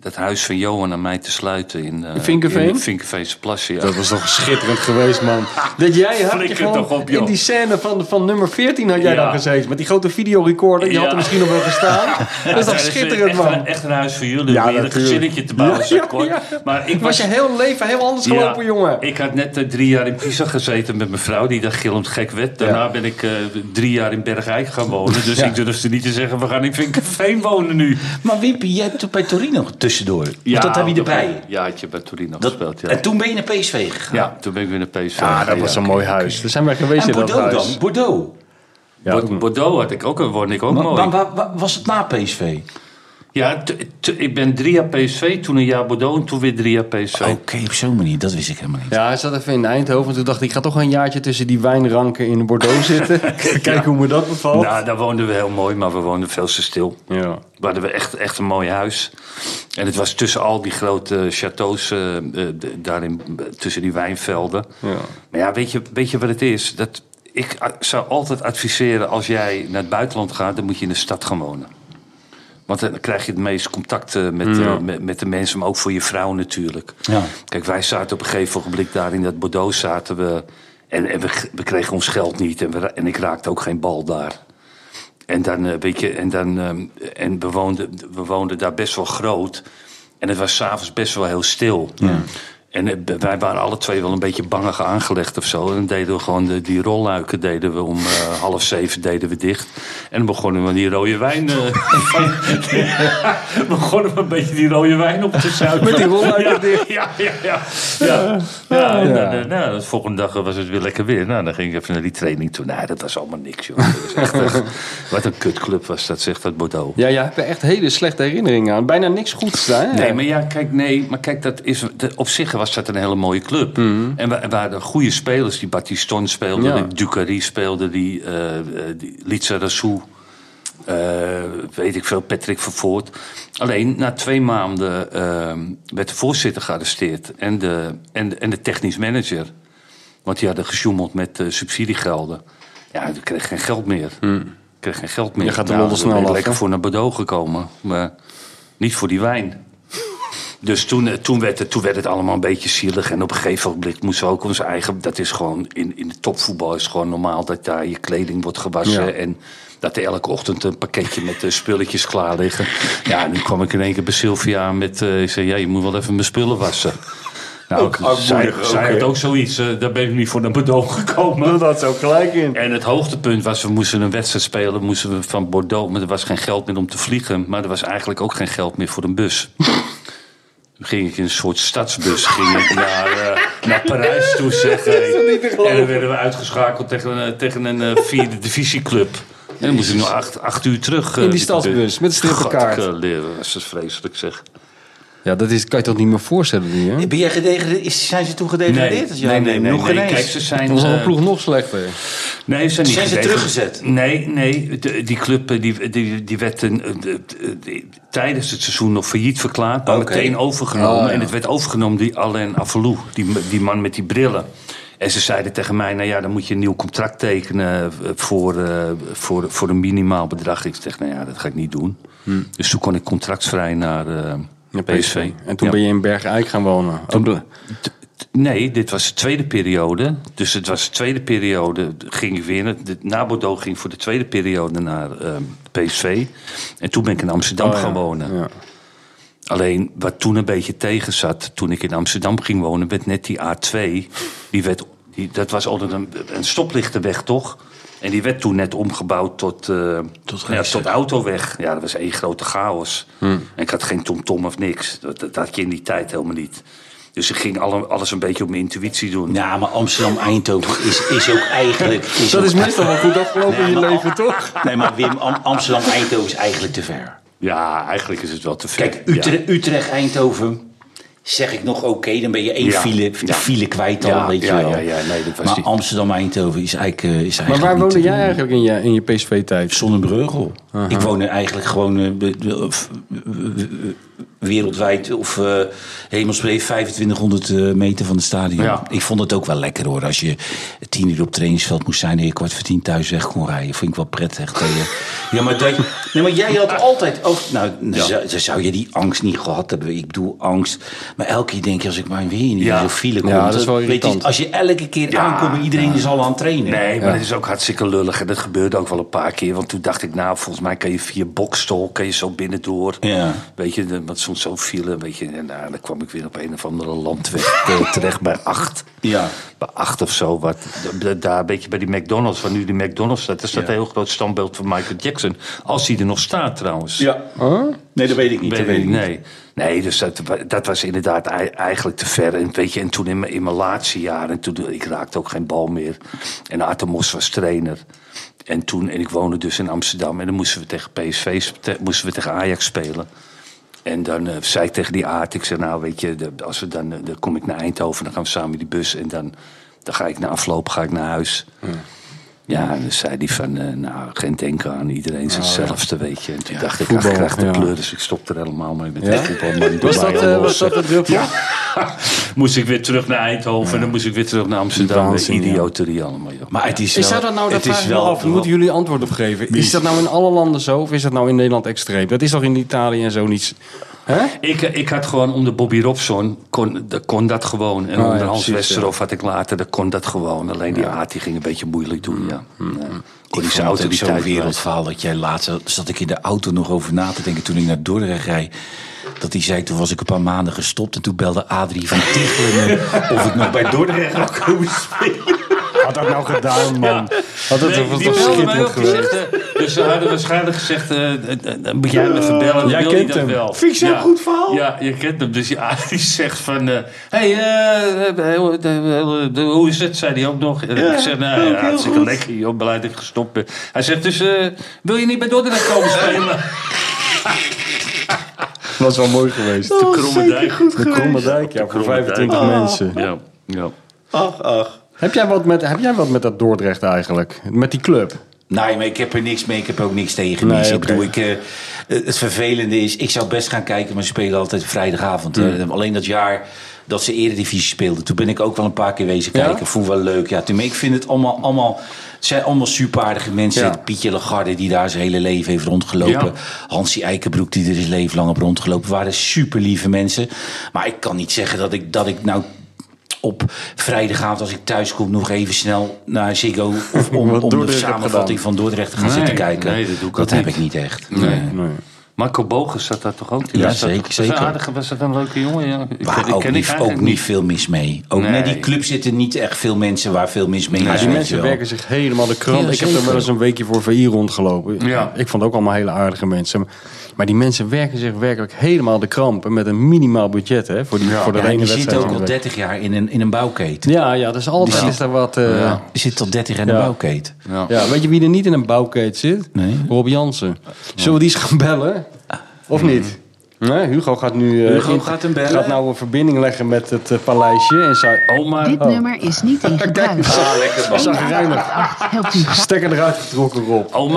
het huis van Johan aan mij te sluiten in Vinkerveen? Vinkerveense Plassie. Ja. Dat was toch schitterend geweest, man. Dat jij had je gewoon op, in die scène van nummer 14 had jij dan gezeten. Met die grote videorecorder, die had er misschien nog wel gestaan. Ja, dat is toch schitterend, man. Echt een huis voor jullie, om een gezinnetje te bouwen. Maar ik was je heel leven heel anders gelopen, jongen. Ik had net 3 jaar in Pisa gezeten met mijn vrouw, die dacht gillend gek werd. Daarna ben ik 3 jaar in Bergijk gaan wonen. Dus ik durfde niet te zeggen, we gaan in Vinkerveen wonen nu. Maar Wimpie, jij hebt bij Torino tussendoor. Ja, dat heb je erbij. Ja, had je bij Torino gespeeld. Ja. En toen ben je naar PSV gegaan. Ja, toen ben ik weer naar PSV gegaan. Ja, dat was een mooi huis. Daar zijn we geweest in dat huis. En Bordeaux dan? Bordeaux. Ja, Bordeaux had ik ook, woonde ik ook mooi. Was het na PSV? Ja, ik ben 3 jaar PSV, toen een jaar Bordeaux en toen weer 3 jaar PSV. Oké, op zo'n manier, dat wist ik helemaal niet. Ja, hij zat even in Eindhoven en toen dacht ik, ik ga toch een jaartje tussen die wijnranken in Bordeaux zitten. Kijken hoe me dat bevalt. Nou, daar woonden we heel mooi, maar we woonden veel te stil. Ja. We hadden echt een mooi huis. En het was tussen al die grote chateaus, daarin, tussen die wijnvelden. Ja. Maar ja, weet je wat het is? Ik zou altijd adviseren, als jij naar het buitenland gaat, dan moet je in de stad gaan wonen. Want dan krijg je het meest contact met de mensen, maar ook voor je vrouw natuurlijk. Ja. Kijk, wij zaten op een gegeven ogenblik daar in dat Bordeaux zaten we. En we kregen ons geld niet en ik raakte ook geen bal daar. En dan, weet je, en we woonden daar best wel groot. En het was 's avonds best wel heel stil. Ja. En wij waren alle twee wel een beetje bangig aangelegd of zo. En dan deden we gewoon die rolluiken deden we om 6:30 deden we dicht. En dan begonnen we die rode wijn... begonnen we een beetje die rode wijn op te zuipen. Met die rolluiken dicht. Ja. En de volgende dag was het weer lekker weer. Nou, dan ging ik even naar die training toe. Nou, dat was allemaal niks, joh. Wat een kutclub was dat, zegt dat Bordeaux. Ja, je hebt er echt hele slechte herinneringen aan. Bijna niks goeds daar, hè? Nee, maar kijk, dat is... op zich was dat een hele mooie club. Mm-hmm. En we waren goede spelers. Die Batiston speelde, die Ducari speelde, die Litsa Rassou, weet ik veel, Patrick Vervoort. Alleen na 2 maanden werd de voorzitter gearresteerd en de technisch manager. Want die hadden gesjoemeld met subsidiegelden. Ja, die kreeg geen geld meer. Je gaat er wel snel af. Lekker voor naar Bordeaux gekomen, maar niet voor die wijn. Dus toen werd het allemaal een beetje zielig. En op een gegeven moment moesten we ook ons eigen... Dat is gewoon, in de topvoetbal is het gewoon normaal... dat daar je kleding wordt gewassen. Ja. En dat er elke ochtend een pakketje met spulletjes klaar liggen. Ja, nu kwam ik in één keer bij Sylvia met... ik zei, ja, je moet wel even mijn spullen wassen. Nou, ook zij had ook zoiets. Daar ben ik niet voor naar Bordeaux gekomen. Dat had ze ook gelijk in. En het hoogtepunt was, we moesten een wedstrijd spelen. Moesten we van Bordeaux, maar er was geen geld meer om te vliegen. Maar er was eigenlijk ook geen geld meer voor een bus. Ging ik in een soort stadsbus naar Parijs toe, en dan werden we uitgeschakeld tegen een 4e divisieclub. En dan moest ik nog 8 uur terug. In die stadsbus, met strippenkaart. Dat is vreselijk, zeg. Ja, kan je toch niet meer voorstellen nu, hè? Zijn ze toen gedegradeerd? Nee. Kijk, ze zijn... Dat was al een ploeg nog slechter. Nee, ze zijn niet gedegradeerd. Zijn ze teruggezet? Nee. Die club die werd tijdens het seizoen nog failliet verklaard. Maar meteen overgenomen. En het werd overgenomen door Alain Avelou. Die man met die brillen. En ze zeiden tegen mij, nou ja, dan moet je een nieuw contract tekenen voor een minimaal bedrag. Ik zeg, nou ja, dat ga ik niet doen. Dus toen kon ik contractvrij naar... Ja, PSV. En toen ben je in Bergijk gaan wonen? Nee, dit was de tweede periode. Dus het was de tweede periode. Ging ik weer na Bordeaux ging voor de tweede periode naar PSV. En toen ben ik in Amsterdam gaan wonen. Ja. Alleen wat toen een beetje tegen zat, toen ik in Amsterdam ging wonen, werd net die A2. Dat was altijd een stoplichtenweg, toch? En die werd toen net omgebouwd tot autoweg. Ja, dat was één grote chaos. En ik had geen tomtom of niks. Dat had je in die tijd helemaal niet. Dus ik ging alles een beetje op mijn intuïtie doen. Ja, maar Amsterdam-Eindhoven is ook eigenlijk... dat is meestal wel goed afgelopen in je leven, toch? Nee, maar Wim, Amsterdam-Eindhoven is eigenlijk te ver. Ja, eigenlijk is het wel te ver. Kijk, Utrecht-Eindhoven... zeg ik nog oké, dan ben je één file kwijt al, weet je wel. Ja, nee, dat was maar niet. Amsterdam-Eindhoven is eigenlijk... maar waar woonde jij eigenlijk in je PSV-tijd? Zonnebreugel. Ik woonde eigenlijk gewoon wereldwijd of hemelsbreed 2500 meter van het stadion. Ja. Ik vond het ook wel lekker hoor. Als je 10 uur op trainingsveld moest zijn en je 15:15 thuis weg kon rijden. Vind ik wel prettig. Ja, maar, maar jij had altijd... zou je die angst niet gehad hebben. Ik bedoel angst. Maar elke keer denk je, als ik maar weer in die file kom. Ja, dat is wel irritant. Weet je, als je elke keer aankomt, iedereen is al aan het trainen. Nee, maar dat is ook hartstikke lullig. En dat gebeurde ook wel een paar keer. Want toen dacht ik, volgens mij kan je via Bokstel, kan je zo binnendoor. Ja. Weet je, want soms zo file, weet je. En dan kwam ik weer op een of andere landweg terecht bij 8. Ja. Bij 8 of zo. Daar een beetje bij die McDonald's, waar nu die McDonald's staat. Er staat een heel groot standbeeld van Michael Jackson. Als hij er nog staat trouwens. Ja. Huh? Nee, dat weet ik niet. Nee, dus dat was inderdaad eigenlijk te ver. En, weet je, en toen in mijn laatste jaren, ik raakte ook geen bal meer. En Atemos was trainer. En ik woonde dus in Amsterdam. En dan moesten we tegen PSV, tegen Ajax spelen. En dan zei ik tegen die Aard, ik zei, nou weet je, dan kom ik naar Eindhoven, dan gaan we samen in die bus. En dan ga ik na afloop, naar huis. Ja, en dan zei hij van, geen denken aan iedereen zichzelfde, weet je. En toen dacht ik, ik krijg de kleur, dus ik stopte er helemaal mee met voetbal. Maar was dat het druk? Ja. Moest ik weer terug naar Eindhoven en dan moest ik weer terug naar Amsterdam. Idioterie allemaal, joh. Maar het is wel... Moeten jullie antwoord op geven? Is dat nou in alle landen zo of is dat nou in Nederland extreem? Dat is toch in Italië en zo niet... Ik had gewoon onder Bobby Robson kon dat gewoon. En onder Hans Westerhof had ik later, dat kon dat gewoon. Alleen die Aad ging een beetje moeilijk doen, Ik vond het ook zo'n wereldverhaal dat jij laatst... zat ik in de auto nog over na te denken toen ik naar Dordrecht rijd. Dat hij zei, toen was ik een paar maanden gestopt... en toen belde Adrie van Tichelen of ik nog bij Dordrecht had komen spelen. Had dat nou gedaan, man? Die belde mij ook gezegd. Dus ze hadden waarschijnlijk gezegd... moet jij me verbellen, jij wil kent dat hem. Wel. Vind ik zo'n goed verhaal? Ja, je kent hem. Dus die zegt van... hoe is het? Zei hij ook nog. En ik zeg, hartstikke lekker. Joh, blij dat ik gestopt ben. Hij zegt dus... wil je niet bij Dordrecht komen spelen? Dat was wel mooi geweest. De Kromme Dijk. Voor 25 mensen. Ja. Ach. Heb jij wat met dat Dordrecht eigenlijk? Met die club? Nee, maar ik heb er niks mee. Ik heb ook niks tegen. Het vervelende is... Ik zou best gaan kijken, maar ze spelen altijd vrijdagavond. Alleen dat jaar dat ze Eredivisie speelden. Toen ben ik ook wel een paar keer wezen kijken. Ja? Vond wel leuk. Ja, ik vind het allemaal... Het zijn allemaal superaardige mensen. Ja. Pietje Lagarde, die daar zijn hele leven heeft rondgelopen. Ja. Hansie Eikenbroek, die er zijn leven lang op rondgelopen. Het waren superlieve mensen. Maar ik kan niet zeggen dat ik nou... op vrijdagavond als ik thuis kom nog even snel naar Ziggo... om de samenvatting van Dordrecht te gaan zitten kijken. Nee, dat heb ik niet echt. Nee. Marco Bogen zat daar toch ook? Ja, zeker. Was dat een leuke jongen? Ja. Ook niet veel mis mee. Ook met die club zitten niet echt veel mensen waar veel mis mee is. Die mensen werken zich helemaal de krant. Ik heb er wel eens een weekje voor VI rondgelopen. Ja. Ik vond ook allemaal hele aardige mensen... Maar die mensen werken zich werkelijk helemaal de krampen... met een minimaal budget voor de ene wedstrijd. Die zit ook al 30 jaar in een bouwketen. Ja, dat is altijd is daar wat... Die zit al 30 jaar in een bouwketen. Ja, weet je wie er niet in een bouwketen zit? Nee. Rob Jansen. Zullen we die eens gaan bellen? Of niet? Nee, Hugo gaat nu... Hugo gaat hem bellen. Gaat nou een verbinding leggen met het paleisje. En zei, dit nummer is niet in gebruik. Stekker eruit getrokken, Rob.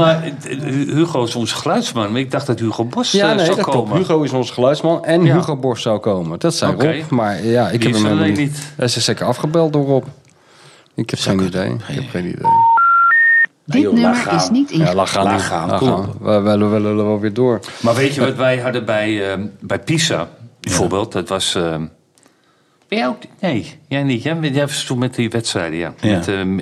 Hugo is onze geluidsman. Maar ik dacht dat Hugo Bos zou komen. Klopt. Hugo is onze geluidsman en Hugo Bos zou komen. Dat zei Rob. Maar ik heb hem helemaal niet. Hij is zeker afgebeld door Rob. Ik heb geen idee. Dit nummer is niet in. Ja, laat gaan. We willen wel weer door. Maar weet je wat wij hadden bij Pisa, bijvoorbeeld? Ja. Dat was... Ben jij ook... Nee, jij niet. Jij was toen met die wedstrijden,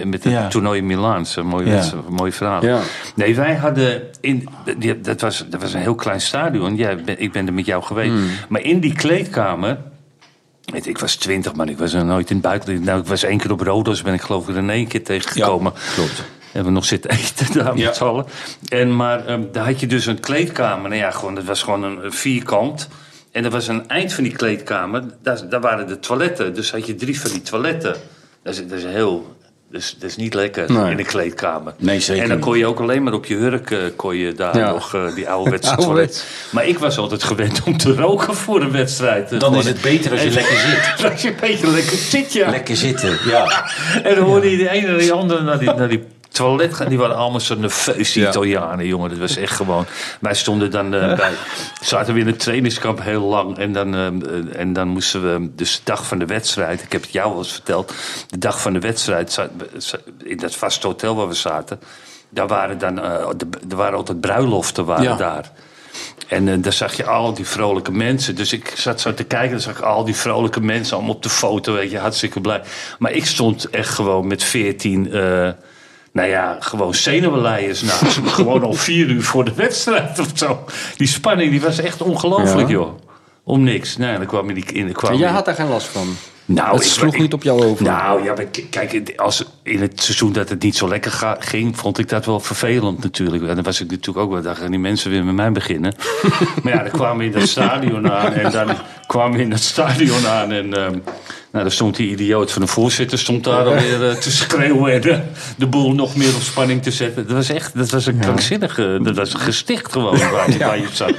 met het toernooi in Milaan. Een mooie wedstrijd, mooie verhaal. Ja. Nee, wij hadden... Dat was een heel klein stadion. Ja, ik ben er met jou geweest. Maar in die kleedkamer... Ik was 20, maar ik was nog nooit in het buitenland. Nou, ik was 1 keer op Rodos, ben ik geloof ik René een keer tegengekomen. Ja, klopt. Hebben we nog zitten eten daar met z'n allen. Maar daar had je dus een kleedkamer. Nou ja, dat was gewoon een vierkant. En er was aan het eind van die kleedkamer... Daar waren de toiletten. Dus had je 3 van die toiletten. Dat is heel... Dus dat is niet lekker in de kleedkamer. Nee, zeker. En dan kon je ook alleen maar op je hurk kon je daar nog die ouderwetse toilet. Maar ik was altijd gewend om te roken voor een wedstrijd. Dan is het beter als je lekker zit. Als je beter lekker zit, ja. Lekker zitten, ja. En dan hoorde je de ene en de andere naar die toilet gaan. Die waren allemaal zo nerveus, die Italianen, jongen. Dat was echt gewoon... Wij stonden dan bij... Zaten we in het trainingskamp heel lang. En dan moesten we... Dus de dag van de wedstrijd... Ik heb het jou wel eens verteld. De dag van de wedstrijd... In dat vaste hotel waar we zaten... Daar waren dan... Er waren altijd bruiloften daar. En daar zag je al die vrolijke mensen. Dus ik zat zo te kijken. Dan zag ik al die vrolijke mensen allemaal op de foto. Weet je, hartstikke blij. Maar ik stond echt gewoon met 14... Nou ja, gewoon zenuwleiers naast me. Gewoon al 4 uur voor de wedstrijd of zo. Die spanning, die was echt ongelooflijk, joh. Om niks. Nee, dan kwam je niet in. En jij had daar geen last van? Nou, het sloeg niet op jou over. Nou ja, kijk, als in het seizoen dat het niet zo lekker ging... vond ik dat wel vervelend natuurlijk. En dan was ik natuurlijk ook wel... Dan gaan die mensen weer met mij beginnen. Maar ja, dan kwamen we in dat stadion aan. Nou, daar stond die idioot van de voorzitter... stond daar alweer te schreeuwen... en de boel nog meer op spanning te zetten. Dat was een krankzinnige... Dat was een gesticht gewoon waar je op zat.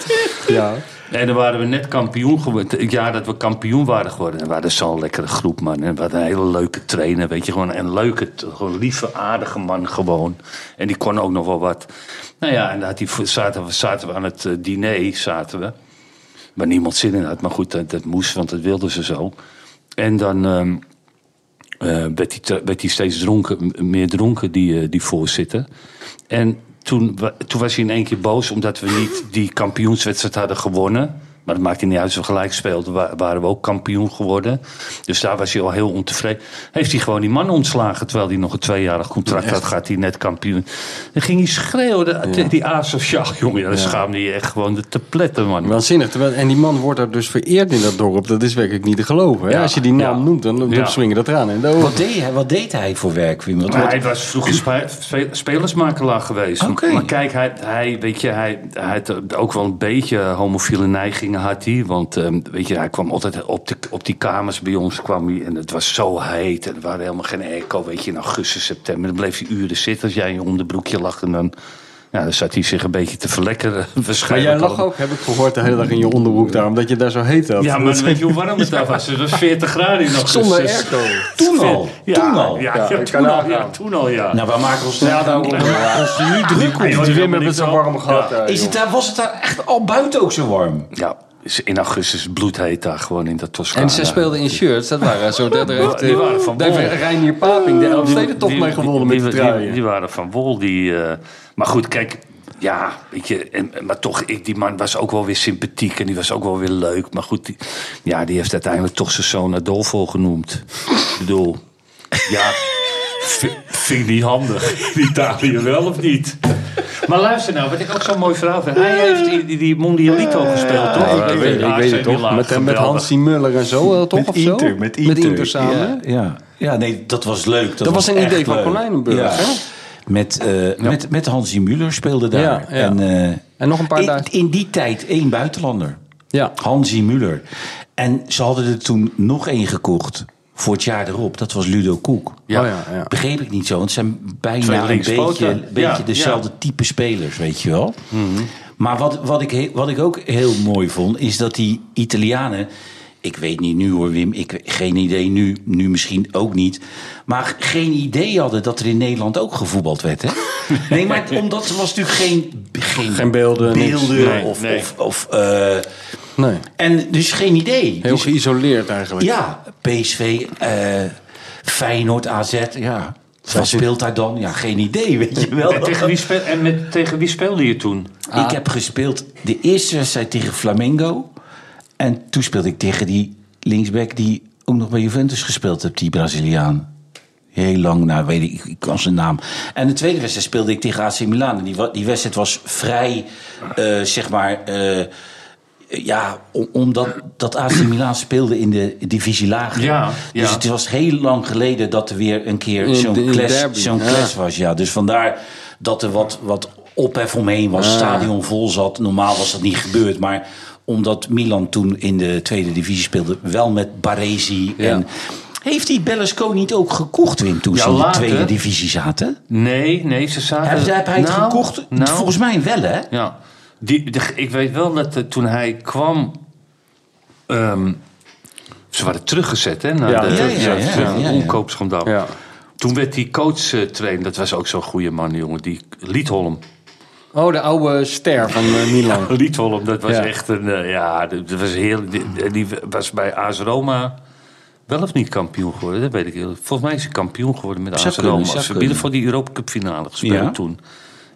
Ja. En dan waren we net kampioen geworden. Het jaar dat we kampioen waren geworden. En we hadden zo'n lekkere groep, man. En we hadden een hele leuke trainer, weet je. Gewoon een leuke, gewoon lieve, aardige man gewoon. En die kon ook nog wel wat. Nou ja, en dan zaten we aan het diner, waar niemand zin in had. Maar goed, dat moest, want dat wilden ze zo. En dan werd hij steeds meer dronken, die voorzitter. En... Toen was hij in één keer boos omdat we niet die kampioenswedstrijd hadden gewonnen. Maar dat maakte niet uit, als we gelijk speelden, waren we ook kampioen geworden. Dus daar was hij al heel ontevreden. Heeft hij gewoon die man ontslagen, terwijl hij nog een 2-jarig contract had. Gaat hij net kampioen. Dan ging hij schreeuwen tegen die asociaal. Jongen, dan schaamde hij echt gewoon te pletten, man. Waanzinnig. En die man wordt er dus vereerd in dat dorp. Dat is werkelijk niet te geloven. Ja. Als je die naam noemt, dan swingen dat eraan. Wat deed hij voor werk? Hij was vroeger spelersmakelaar geweest. Okay. Maar kijk, hij had ook wel een beetje homofiele neiging. Had hij, want weet je, hij kwam altijd op die kamers bij ons kwam hij en het was zo heet en er waren helemaal geen airco, weet je, in augustus, september. Dan bleef hij uren zitten als jij in je onderbroekje lag en dan, ja, dan zat hij zich een beetje te verlekkeren. Maar jij lag ook, heb ik gehoord, de hele dag in je onderbroek daar, omdat je daar zo heet had. Ja, maar weet je hoe warm het daar was? Het was 40 graden in augustus. Zonder airco. Toen al. Nou, we maken ons daar ook nu was het daar echt al buiten ook zo warm? Ja. In augustus bloedheet daar gewoon in dat Toscana. En ze speelden in shirts, dat waren zo. Die waren van Wol. Reinier Paping, de Elfstedentocht mee gewonnen met de truien. Die waren van Wol. Maar goed, kijk, ja, weet je. Maar toch, die man was ook wel weer sympathiek en die was ook wel weer leuk. Maar goed, die heeft uiteindelijk toch zijn zoon Adolfo genoemd. Ik bedoel, ja... Vind ik niet handig. In Italië wel of niet? Maar luister nou, wat ik ook zo'n mooi verhaal vind. Hij heeft die Mondialito gespeeld, toch? Ik weet het toch. Met Hansi Müller en zo, toch? Met Inter samen. Ja, nee, dat was leuk. Dat was een idee van Konijnenburg, hè? Met Hansi Müller speelde daar. Ja, ja. En nog een paar dagen. In die tijd 1 buitenlander. Ja. Hansi Müller. En ze hadden er toen nog 1 gekocht. Voor het jaar erop, dat was Ludo Koek. Ja. Oh, ja. Begreep ik niet zo. Want het zijn bijna een beetje dezelfde type spelers, weet je wel. Mm-hmm. Maar wat ik ook heel mooi vond, is dat die Italianen... Ik weet niet nu hoor, Wim. Geen idee nu misschien ook niet. Maar geen idee hadden dat er in Nederland ook gevoetbald werd, hè? Nee, maar omdat er was natuurlijk geen beelden Nee. En dus geen idee. Heel geïsoleerd eigenlijk. Ja, PSV, Feyenoord, AZ, ja. Wat speelt daar dan? Ja, geen idee, weet je wel. Tegen wie speelde je toen? Ah. Ik heb gespeeld de eerste wedstrijd tegen Flamengo. En toen speelde ik tegen die linksback die ook nog bij Juventus gespeeld heeft, die Braziliaan. Heel lang, nou weet ik kan zijn naam. En de tweede wedstrijd speelde ik tegen AC Milan. En die wedstrijd was vrij, omdat AC Milan speelde in de divisie lager. Ja. Dus het was heel lang geleden dat er weer een keer zo'n clash was. Ja. Dus vandaar dat er wat ophef omheen was. Het stadion vol zat. Normaal was dat niet gebeurd, maar... Omdat Milan toen in de tweede divisie speelde. Wel met Baresi. Ja. En Heeft die Berlusconi niet ook gekocht, Wim, toen ze in de tweede divisie zaten? Nee, ze zaten... Heb hij het gekocht? Volgens mij wel, hè? Ja. Ik weet wel dat toen hij kwam... ze waren teruggezet, hè? Naar de omkoopschandaal. Ja. Toen werd die coach trainer, dat was ook zo'n goede man, jongen. Die Liedholm. Oh, de oude ster van Milan. Liedholm, dat was echt een... dat was heel... Die was bij AS Roma... Wel of niet kampioen geworden, dat weet ik heel. Volgens mij is hij kampioen geworden met AS Roma. Ze hebben voor die Europa Cup finale gespeeld toen.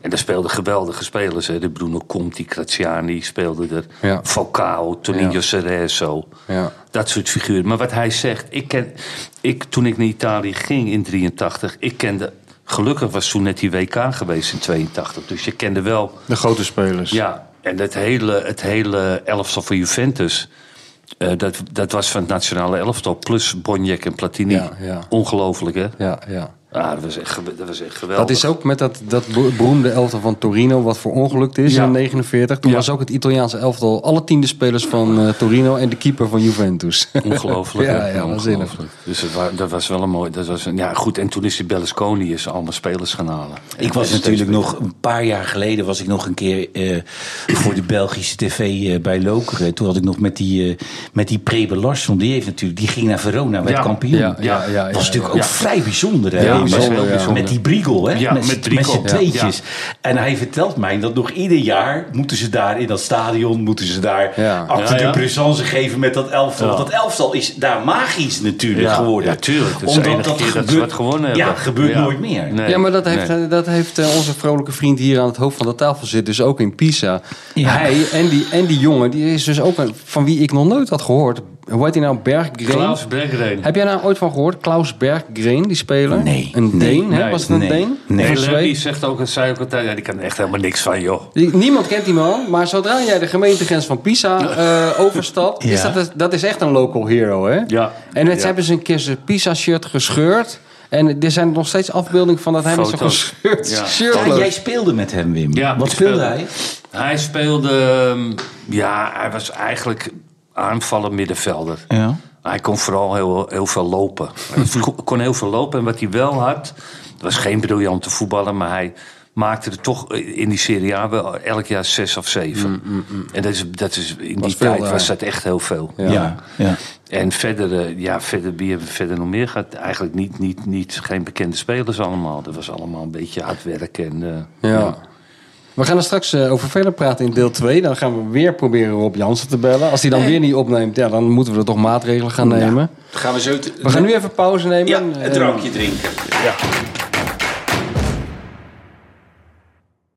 En daar speelden geweldige spelers. Hè. De Bruno Conti, Graziani speelden er. Ja. Falcao, Toninho Cerezo. Ja. Dat soort figuren. Maar wat hij zegt... Toen ik naar Italië ging in 1983... Ik kende... Gelukkig was toen net die WK geweest in 1982. Dus je kende wel... De grote spelers. Ja, en het hele elftal van Juventus... Dat was van het nationale elftal. Plus Bonjek en Platini. Ja. Ongelooflijk, hè? Ja. Ah, dat was echt geweldig. Dat is ook met dat beroemde elftal van Torino... wat voor ongelukt is in 1949. Toen was ook het Italiaanse elftal... alle 10 spelers van Torino... en de keeper van Juventus. Ongelooflijk, ongelooflijk. Dus dat was wel een mooi... En toen is die Berlusconi allemaal spelers gaan halen. Ik was natuurlijk nog... Een paar jaar geleden was ik nog een keer... voor de Belgische tv bij Lokeren. Toen had ik nog met die Preben Larsson. Die ging naar Verona, werd kampioen. Dat was natuurlijk ook vrij bijzonder, hè? Ja. Met die Briegel, hè? Ja, met z'n tweetjes. Ja. En hij vertelt mij dat nog ieder jaar moeten ze daar in dat stadion... moeten ze daar achter de présence geven met dat elftal. Want dat elftal is daar magisch natuurlijk geworden. Ja, tuurlijk. Dus omdat dat gebeurt nooit meer. Nee. Ja, maar dat heeft onze vrolijke vriend hier aan het hoofd van de tafel zit... dus ook in Pisa. Ja. Hij en die jongen, die is dus ook... van wie ik nog nooit had gehoord... Hoe heet hij nou? Berggren? Klaus Berggren. Heb jij nou ooit van gehoord? Klaus Berggren, die speler? Nee. Een Deen, hè? Was het een Deen? Nee. Die zegt ook een suikertuin. Ja, die kan echt helemaal niks van, joh. Niemand kent die man. Maar zodra jij de gemeentegrens van Pisa overstapt... Ja. Dat is echt een local hero, hè? Ja. En ze hebben ze een keer zijn Pisa-shirt gescheurd... En er zijn nog steeds afbeeldingen van dat hij met zo'n gescheurd shirt loopt. Jij speelde met hem, Wim. Ja, wat speelde hij? Hij speelde... hij was eigenlijk... aanvallen middenvelder. Ja. Hij kon vooral heel veel lopen. Hij kon heel veel lopen. En wat hij wel had... was geen briljante voetballer... maar hij maakte er toch in die Serie A... wel elk jaar 6 of 7. En dat is in die tijd was dat echt heel veel. Ja. Ja. Ja. En verder, wie hebben we verder nog meer gehad? Eigenlijk niet geen bekende spelers allemaal. Dat was allemaal een beetje hard werken. We gaan er straks over verder praten in deel 2. Dan gaan we weer proberen Rob Jansen te bellen. Als hij dan weer niet opneemt, dan moeten we er toch maatregelen gaan nemen. Ja, gaan we gaan nu even pauze nemen. Ja, een drankje drinken. Ja.